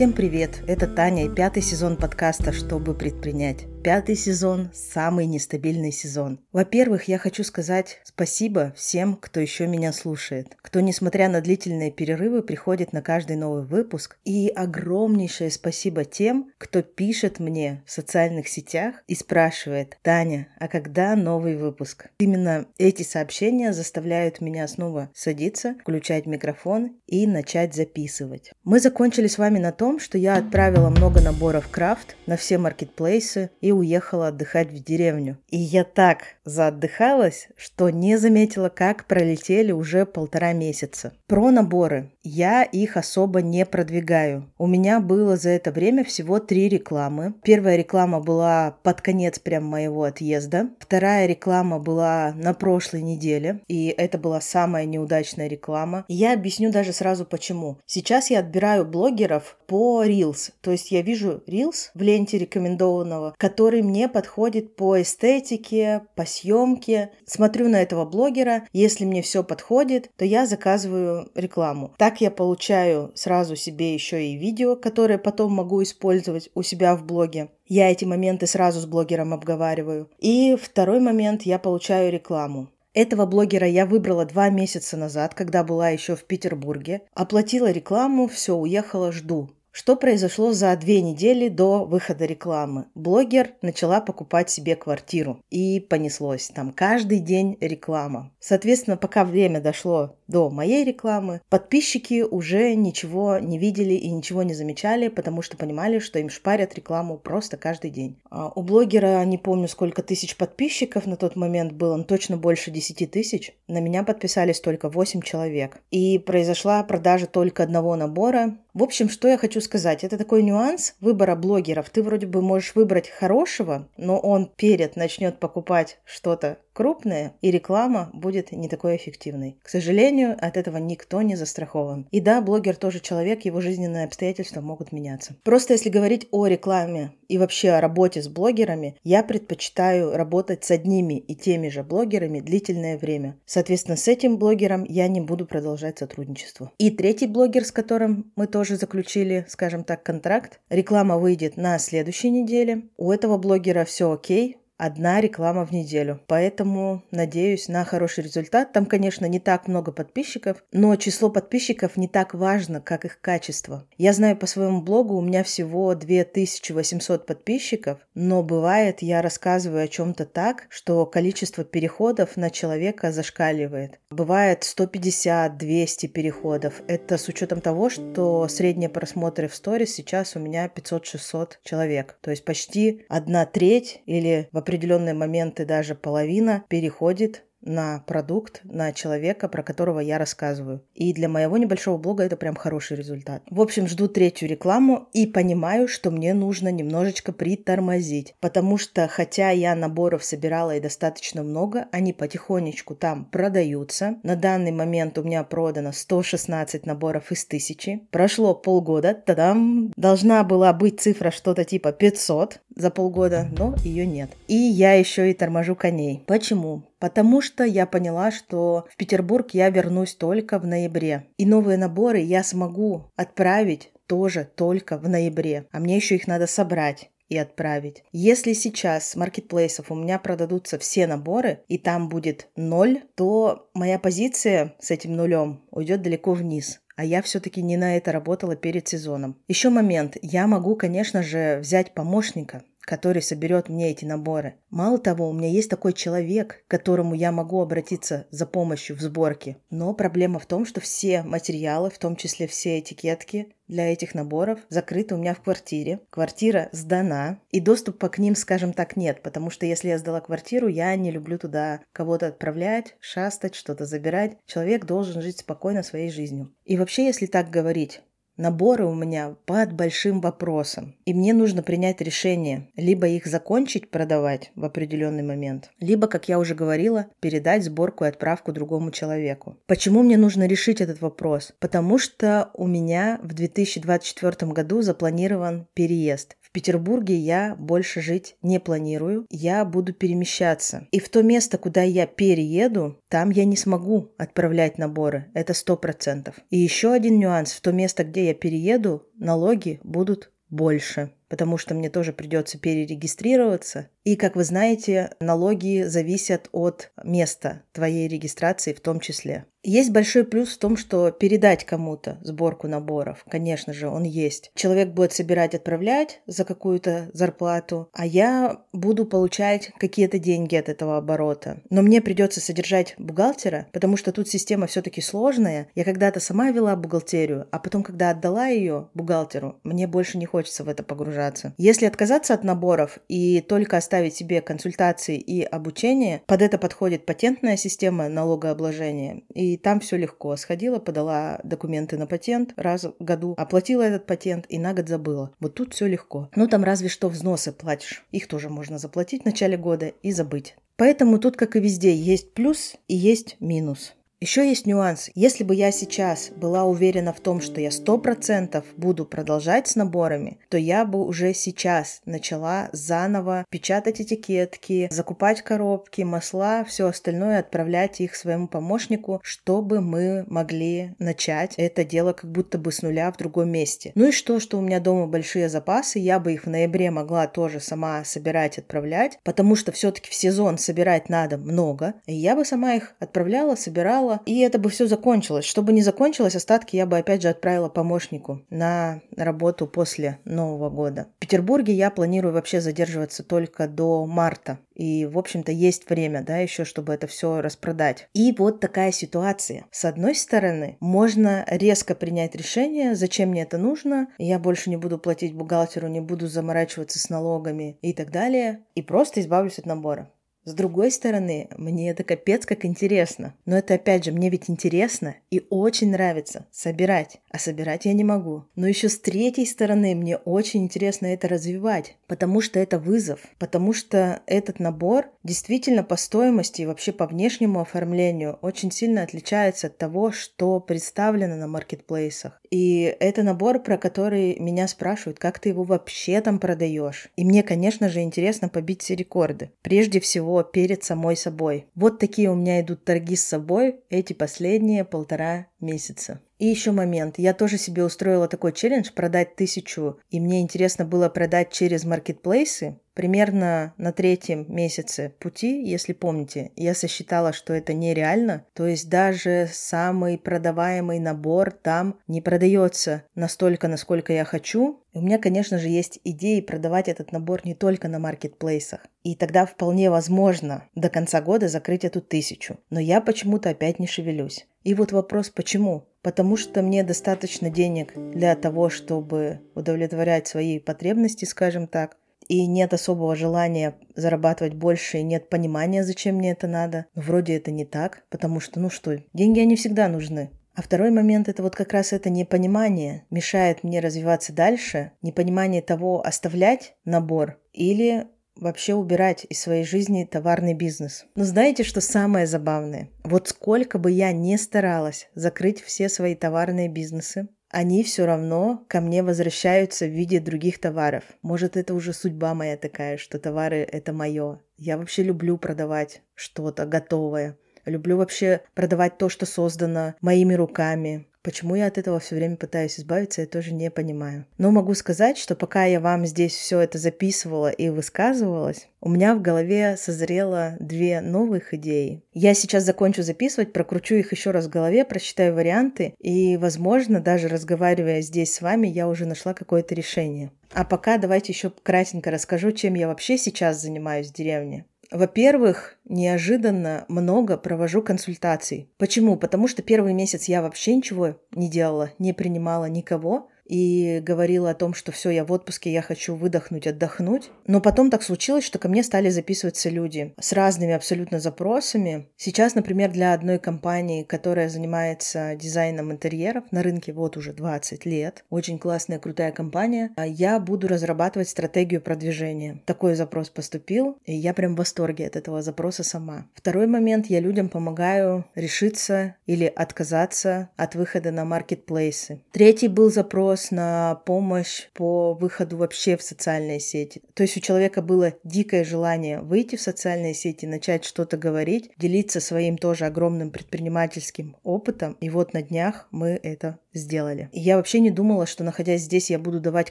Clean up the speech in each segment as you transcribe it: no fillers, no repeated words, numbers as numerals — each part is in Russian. Всем привет! Это Таня и 5-й сезон подкаста «Чтобы предпринять». 5-й сезон – самый нестабильный сезон. Во-первых, я хочу сказать спасибо всем, кто еще меня слушает, кто, несмотря на длительные перерывы, приходит на каждый новый выпуск. И огромнейшее спасибо тем, кто пишет мне в социальных сетях и спрашивает: «Таня, а когда новый выпуск?» Именно эти сообщения заставляют меня снова садиться, включать микрофон и начать записывать. Мы закончили с вами на том, что я отправила много наборов крафт на все маркетплейсы и уехала отдыхать в деревню. И я так заотдыхалась, что не заметила, как пролетели уже 1,5 месяца. Про наборы. Я их особо не продвигаю. У меня было за это время всего 3 рекламы. Первая реклама была под конец прям моего отъезда. Вторая реклама была на прошлой неделе. И это была самая неудачная реклама. И я объясню даже сразу почему. Сейчас я отбираю блогеров по Reels. То есть я вижу Reels в ленте рекомендованного, который мне подходит по эстетике, по съемке. Смотрю на этого блогера. Если мне все подходит, то я заказываю рекламу. Так я получаю сразу себе еще и видео, которое потом могу использовать у себя в блоге. Я эти моменты сразу с блогером обговариваю. И второй момент – я получаю рекламу. Этого блогера я выбрала 2 месяца назад, когда была еще в Петербурге. Оплатила рекламу, все, уехала, жду. Что произошло за 2 недели до выхода рекламы? Блогер начала покупать себе квартиру. И понеслось. Там каждый день реклама. Соответственно, пока время дошло до моей рекламы, подписчики уже ничего не видели и ничего не замечали, потому что понимали, что им шпарят рекламу просто каждый день. А у блогера, не помню, сколько тысяч подписчиков на тот момент было, но точно больше 10 тысяч. На меня подписались только 8 человек. И произошла продажа только 1 набора. В общем, что я хочу сказать, это такой нюанс выбора блогеров. Ты вроде бы можешь выбрать хорошего, но он начнет покупать что-то крупное, и реклама будет не такой эффективной. К сожалению, от этого никто не застрахован. И да, блогер тоже человек, его жизненные обстоятельства могут меняться. Просто если говорить о рекламе и вообще о работе с блогерами, я предпочитаю работать с одними и теми же блогерами длительное время. Соответственно, с этим блогером я не буду продолжать сотрудничество. И 3-й блогер, с которым мы тоже заключили, скажем так, контракт, реклама выйдет на следующей неделе. У этого блогера все окей. 1 реклама в неделю. Поэтому надеюсь на хороший результат. Там, конечно, не так много подписчиков, но число подписчиков не так важно, как их качество. Я знаю по своему блогу, у меня всего 2800 подписчиков, но бывает, я рассказываю о чем-то так, что количество переходов на человека зашкаливает. Бывает 150-200 переходов. Это с учетом того, что средние просмотры в сторис сейчас у меня 500-600 человек. То есть почти 1/3 или в определенные моменты даже половина переходит на продукт, на человека, про которого я рассказываю. И для моего небольшого блога это прям хороший результат. В общем, жду 3-ю рекламу и понимаю, что мне нужно немножечко притормозить, потому что, хотя я наборов собирала и достаточно много, они потихонечку там продаются. На данный момент у меня продано 116 наборов из 1000. Прошло полгода, та-дам! Должна была быть цифра что-то типа 500 за полгода, но ее нет. И я еще и торможу коней. Почему? Потому что я поняла, что в Петербург я вернусь только в ноябре. И новые наборы я смогу отправить тоже только в ноябре. А мне еще их надо собрать и отправить. Если сейчас с маркетплейсов у меня продадутся все наборы, и там будет 0, то моя позиция с этим 0 уйдет далеко вниз. А я все-таки не на это работала перед сезоном. Еще момент. Я могу, конечно же, взять помощника, который соберет мне эти наборы. Мало того, у меня есть такой человек, к которому я могу обратиться за помощью в сборке. Но проблема в том, что все материалы, в том числе все этикетки для этих наборов, закрыты у меня в квартире. Квартира сдана, и доступа к ним, скажем так, нет, потому что если я сдала квартиру, я не люблю туда кого-то отправлять, шастать, что-то забирать. Человек должен жить спокойно своей жизнью. И вообще, если так говорить, наборы у меня под большим вопросом, и мне нужно принять решение либо их закончить продавать в определенный момент, либо, как я уже говорила, передать сборку и отправку другому человеку. Почему мне нужно решить этот вопрос? Потому что у меня в 2024 году запланирован переезд. В Петербурге я больше жить не планирую, я буду перемещаться. И в то место, куда я перееду, там я не смогу отправлять наборы, это 100%. И еще один нюанс, в то место, где я перееду, налоги будут больше, потому что мне тоже придется перерегистрироваться. И, как вы знаете, налоги зависят от места твоей регистрации в том числе. Есть большой плюс в том, что передать кому-то сборку наборов, конечно же, он есть. Человек будет собирать, отправлять за какую-то зарплату, а я буду получать какие-то деньги от этого оборота. Но мне придется содержать бухгалтера, потому что тут система все-таки сложная. Я когда-то сама вела бухгалтерию, а потом, когда отдала ее бухгалтеру, мне больше не хочется в это погружаться. Если отказаться от наборов и только оставить себе консультации и обучение, под это подходит патентная система налогообложения, и там все легко. Сходила, подала документы на патент раз в году, оплатила этот патент и на год забыла. Вот тут все легко. Ну там разве что взносы платишь. Их тоже можно заплатить в начале года и забыть. Поэтому тут, как и везде, есть плюс и есть минус. Еще есть нюанс. Если бы я сейчас была уверена в том, что я 100% буду продолжать с наборами, то я бы уже сейчас начала заново печатать этикетки, закупать коробки, масла, все остальное, отправлять их своему помощнику, чтобы мы могли начать это дело как будто бы с нуля в другом месте. Ну и что, что у меня дома большие запасы, я бы их в ноябре могла тоже сама собирать, отправлять, потому что все-таки в сезон собирать надо много, и я бы сама их отправляла, собирала, и это бы все закончилось. Чтобы не закончилось, остатки я бы опять же отправила помощнику на работу после Нового года. В Петербурге я планирую вообще задерживаться только до марта. И, в общем-то, есть время, да, еще, чтобы это все распродать. И вот такая ситуация. С одной стороны, можно резко принять решение, зачем мне это нужно, я больше не буду платить бухгалтеру, не буду заморачиваться с налогами и так далее, и просто избавлюсь от набора. С другой стороны, мне это капец как интересно. Но это опять же, мне ведь интересно и очень нравится собирать. А собирать я не могу. Но еще с третьей стороны, мне очень интересно это развивать. Потому что это вызов. Потому что этот набор действительно по стоимости и вообще по внешнему оформлению очень сильно отличается от того, что представлено на маркетплейсах. И это набор, про который меня спрашивают, как ты его вообще там продаешь. И мне, конечно же, интересно побить все рекорды. Прежде всего, перед самой собой. Вот такие у меня идут торги с собой эти последние 1,5 месяца. И еще момент. Я тоже себе устроила такой челлендж продать 1000, и мне интересно было продать через маркетплейсы. Примерно на 3-м месяце пути, если помните, я сосчитала, что это нереально. То есть даже самый продаваемый набор там не продается настолько, насколько я хочу. И у меня, конечно же, есть идеи продавать этот набор не только на маркетплейсах. И тогда вполне возможно до конца года закрыть эту 1000. Но я почему-то опять не шевелюсь. И вот вопрос «почему?». Потому что мне достаточно денег для того, чтобы удовлетворять свои потребности, скажем так. И нет особого желания зарабатывать больше, и нет понимания, зачем мне это надо. Но вроде это не так, потому что, ну что, деньги они всегда нужны. А второй момент – это вот как раз это непонимание мешает мне развиваться дальше, непонимание того, оставлять набор или вообще убирать из своей жизни товарный бизнес. Но знаете, что самое забавное? Вот сколько бы я ни старалась закрыть все свои товарные бизнесы, они все равно ко мне возвращаются в виде других товаров. Может, это уже судьба моя такая, что товары — это мое. Я вообще люблю продавать что-то готовое. Люблю вообще продавать то, что создано моими руками. Почему я от этого все время пытаюсь избавиться, я тоже не понимаю. Но могу сказать, что пока я вам здесь все это записывала и высказывалась, у меня в голове созрело 2 новых идеи. Я сейчас закончу записывать, прокручу их еще раз в голове, прочитаю варианты, и, возможно, даже разговаривая здесь с вами, я уже нашла какое-то решение. А пока давайте еще кратенько расскажу, чем я вообще сейчас занимаюсь в деревне. Во-первых, неожиданно много провожу консультаций. Почему? Потому что первый месяц я вообще ничего не делала, не принимала никого и говорила о том, что все, я в отпуске, я хочу выдохнуть, отдохнуть. Но потом так случилось, что ко мне стали записываться люди с разными абсолютно запросами. Сейчас, например, для одной компании, которая занимается дизайном интерьеров, на рынке вот уже 20 лет, очень классная, крутая компания, я буду разрабатывать стратегию продвижения. Такой запрос поступил, и я прям в восторге от этого запроса сама. Второй момент, я людям помогаю решиться или отказаться от выхода на маркетплейсы. Третий был запрос, запрос на помощь по выходу вообще в социальные сети. То есть у человека было дикое желание выйти в социальные сети, начать что-то говорить, делиться своим тоже огромным предпринимательским опытом. И вот на днях мы это сделали. И я вообще не думала, что, находясь здесь, я буду давать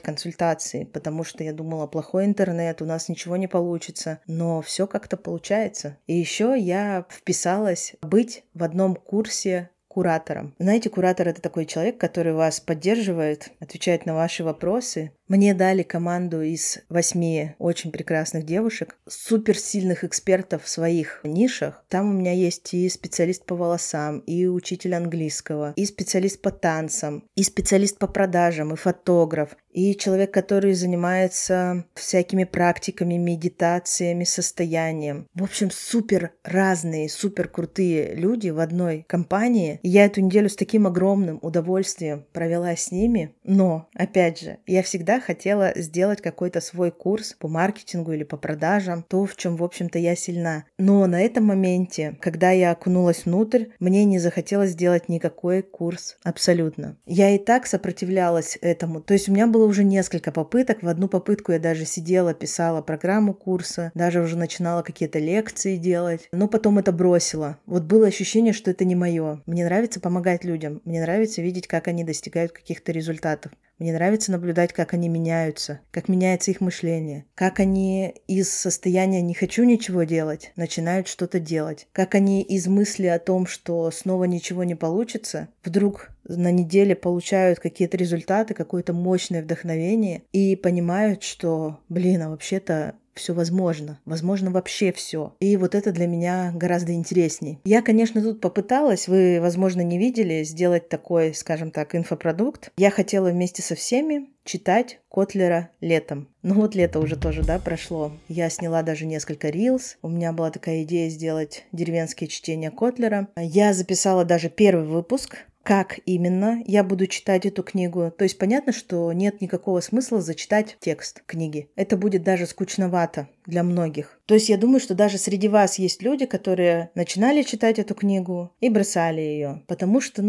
консультации, потому что я думала, плохой интернет, у нас ничего не получится. Но все как-то получается. И еще я вписалась быть в одном курсе куратором. Знаете, куратор — это такой человек, который вас поддерживает, отвечает на ваши вопросы. Мне дали команду из 8 очень прекрасных девушек, суперсильных экспертов в своих нишах. Там у меня есть и специалист по волосам, и учитель английского, и специалист по танцам, и специалист по продажам, и фотограф, и человек, который занимается всякими практиками, медитациями, состоянием. В общем, супер разные, супер крутые люди в одной компании. И я эту неделю с таким огромным удовольствием провела с ними. Но, опять же, я всегда хотела сделать какой-то свой курс по маркетингу или по продажам, то, в чем, в общем-то, я сильна. Но на этом моменте, когда я окунулась внутрь, мне не захотелось делать никакой курс абсолютно. Я и так сопротивлялась этому. То есть у меня было уже несколько попыток. В одну попытку я даже сидела, писала программу курса, даже уже начинала какие-то лекции делать, но потом это бросила. Вот было ощущение, что это не мое. Мне нравится помогать людям, мне нравится видеть, как они достигают каких-то результатов. Мне нравится наблюдать, как они меняются, как меняется их мышление, как они из состояния «не хочу ничего делать» начинают что-то делать, как они из мысли о том, что снова ничего не получится, вдруг на неделе получают какие-то результаты, какое-то мощное вдохновение и понимают, что, блин, а вообще-то все возможно. Возможно вообще все. И вот это для меня гораздо интересней. Я, конечно, тут попыталась, вы, возможно, не видели, сделать такой, скажем так, инфопродукт. Я хотела вместе со всеми читать Котлера летом. Ну вот лето уже тоже, да, прошло. Я сняла даже несколько Reels. У меня была такая идея сделать деревенские чтения Котлера. Я записала даже первый выпуск, как именно я буду читать эту книгу. То есть понятно, что нет никакого смысла зачитать текст книги. Это будет даже скучновато для многих. То есть я думаю, что даже среди вас есть люди, которые начинали читать эту книгу и бросали ее, потому что,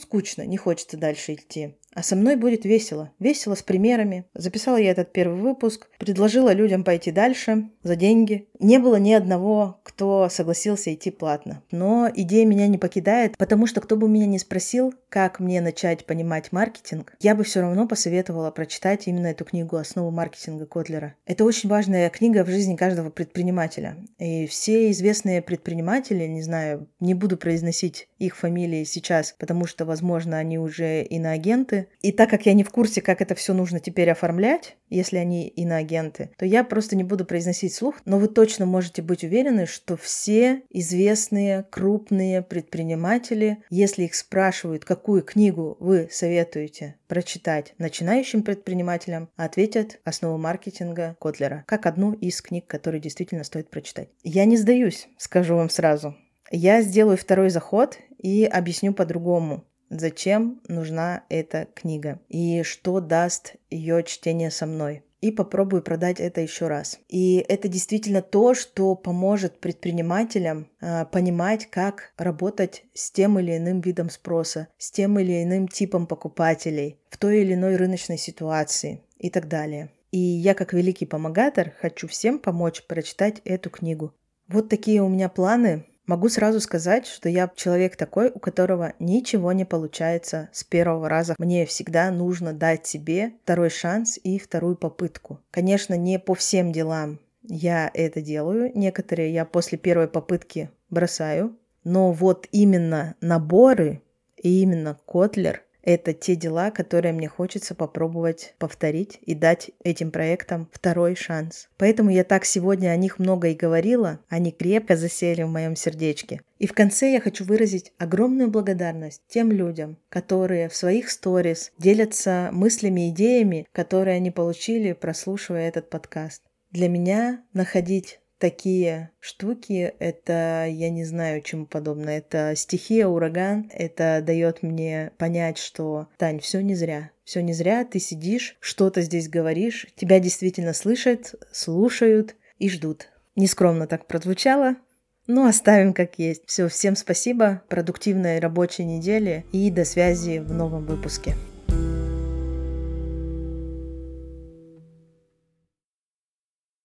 скучно, не хочется дальше идти. А со мной будет весело. Весело с примерами. Записала я этот первый выпуск, предложила людям пойти дальше за деньги. Не было ни одного, кто согласился идти платно. Но идея меня не покидает, потому что кто бы меня ни спросил, как мне начать понимать маркетинг, я бы все равно посоветовала прочитать именно эту книгу «Основы маркетинга» Котлера. Это очень важная книга в жизни каждого предпринимателя. И все известные предприниматели, не буду произносить их фамилии сейчас, потому что, возможно, они уже иноагенты. И так как я не в курсе, как это все нужно теперь оформлять, если они иноагенты, то я просто не буду произносить вслух, но вы точно можете быть уверены, что все известные крупные предприниматели, если их спрашивают, какую книгу вы советуете прочитать начинающим предпринимателям, ответят «Основы маркетинга» Котлера, как одну из книг, которую действительно стоит прочитать. Я не сдаюсь, скажу вам сразу. Я сделаю второй заход и объясню по-другому, зачем нужна эта книга и что даст ее чтение со мной. И попробую продать это еще раз. И это действительно то, что поможет предпринимателям понимать, как работать с тем или иным видом спроса, с тем или иным типом покупателей, в той или иной рыночной ситуации и так далее. И я, как великий помогатор, хочу всем помочь прочитать эту книгу. Вот такие у меня планы. Могу сразу сказать, что я человек такой, у которого ничего не получается с первого раза. Мне всегда нужно дать себе второй шанс и вторую попытку. Конечно, не по всем делам я это делаю. Некоторые я после первой попытки бросаю. Но вот именно наборы и именно Котлер – это те дела, которые мне хочется попробовать повторить и дать этим проектам второй шанс. Поэтому я так сегодня о них много и говорила, они крепко засели в моем сердечке. И в конце я хочу выразить огромную благодарность тем людям, которые в своих сторис делятся мыслями и идеями, которые они получили, прослушивая этот подкаст. Для меня находить такие штуки, это я не знаю, чему подобно. Это стихия, ураган. Это дает мне понять, что, Тань, все не зря. Все не зря, ты сидишь, что-то здесь говоришь, тебя действительно слышат, слушают и ждут. Нескромно так прозвучало, но оставим как есть. Всем спасибо, продуктивной рабочей недели и до связи в новом выпуске.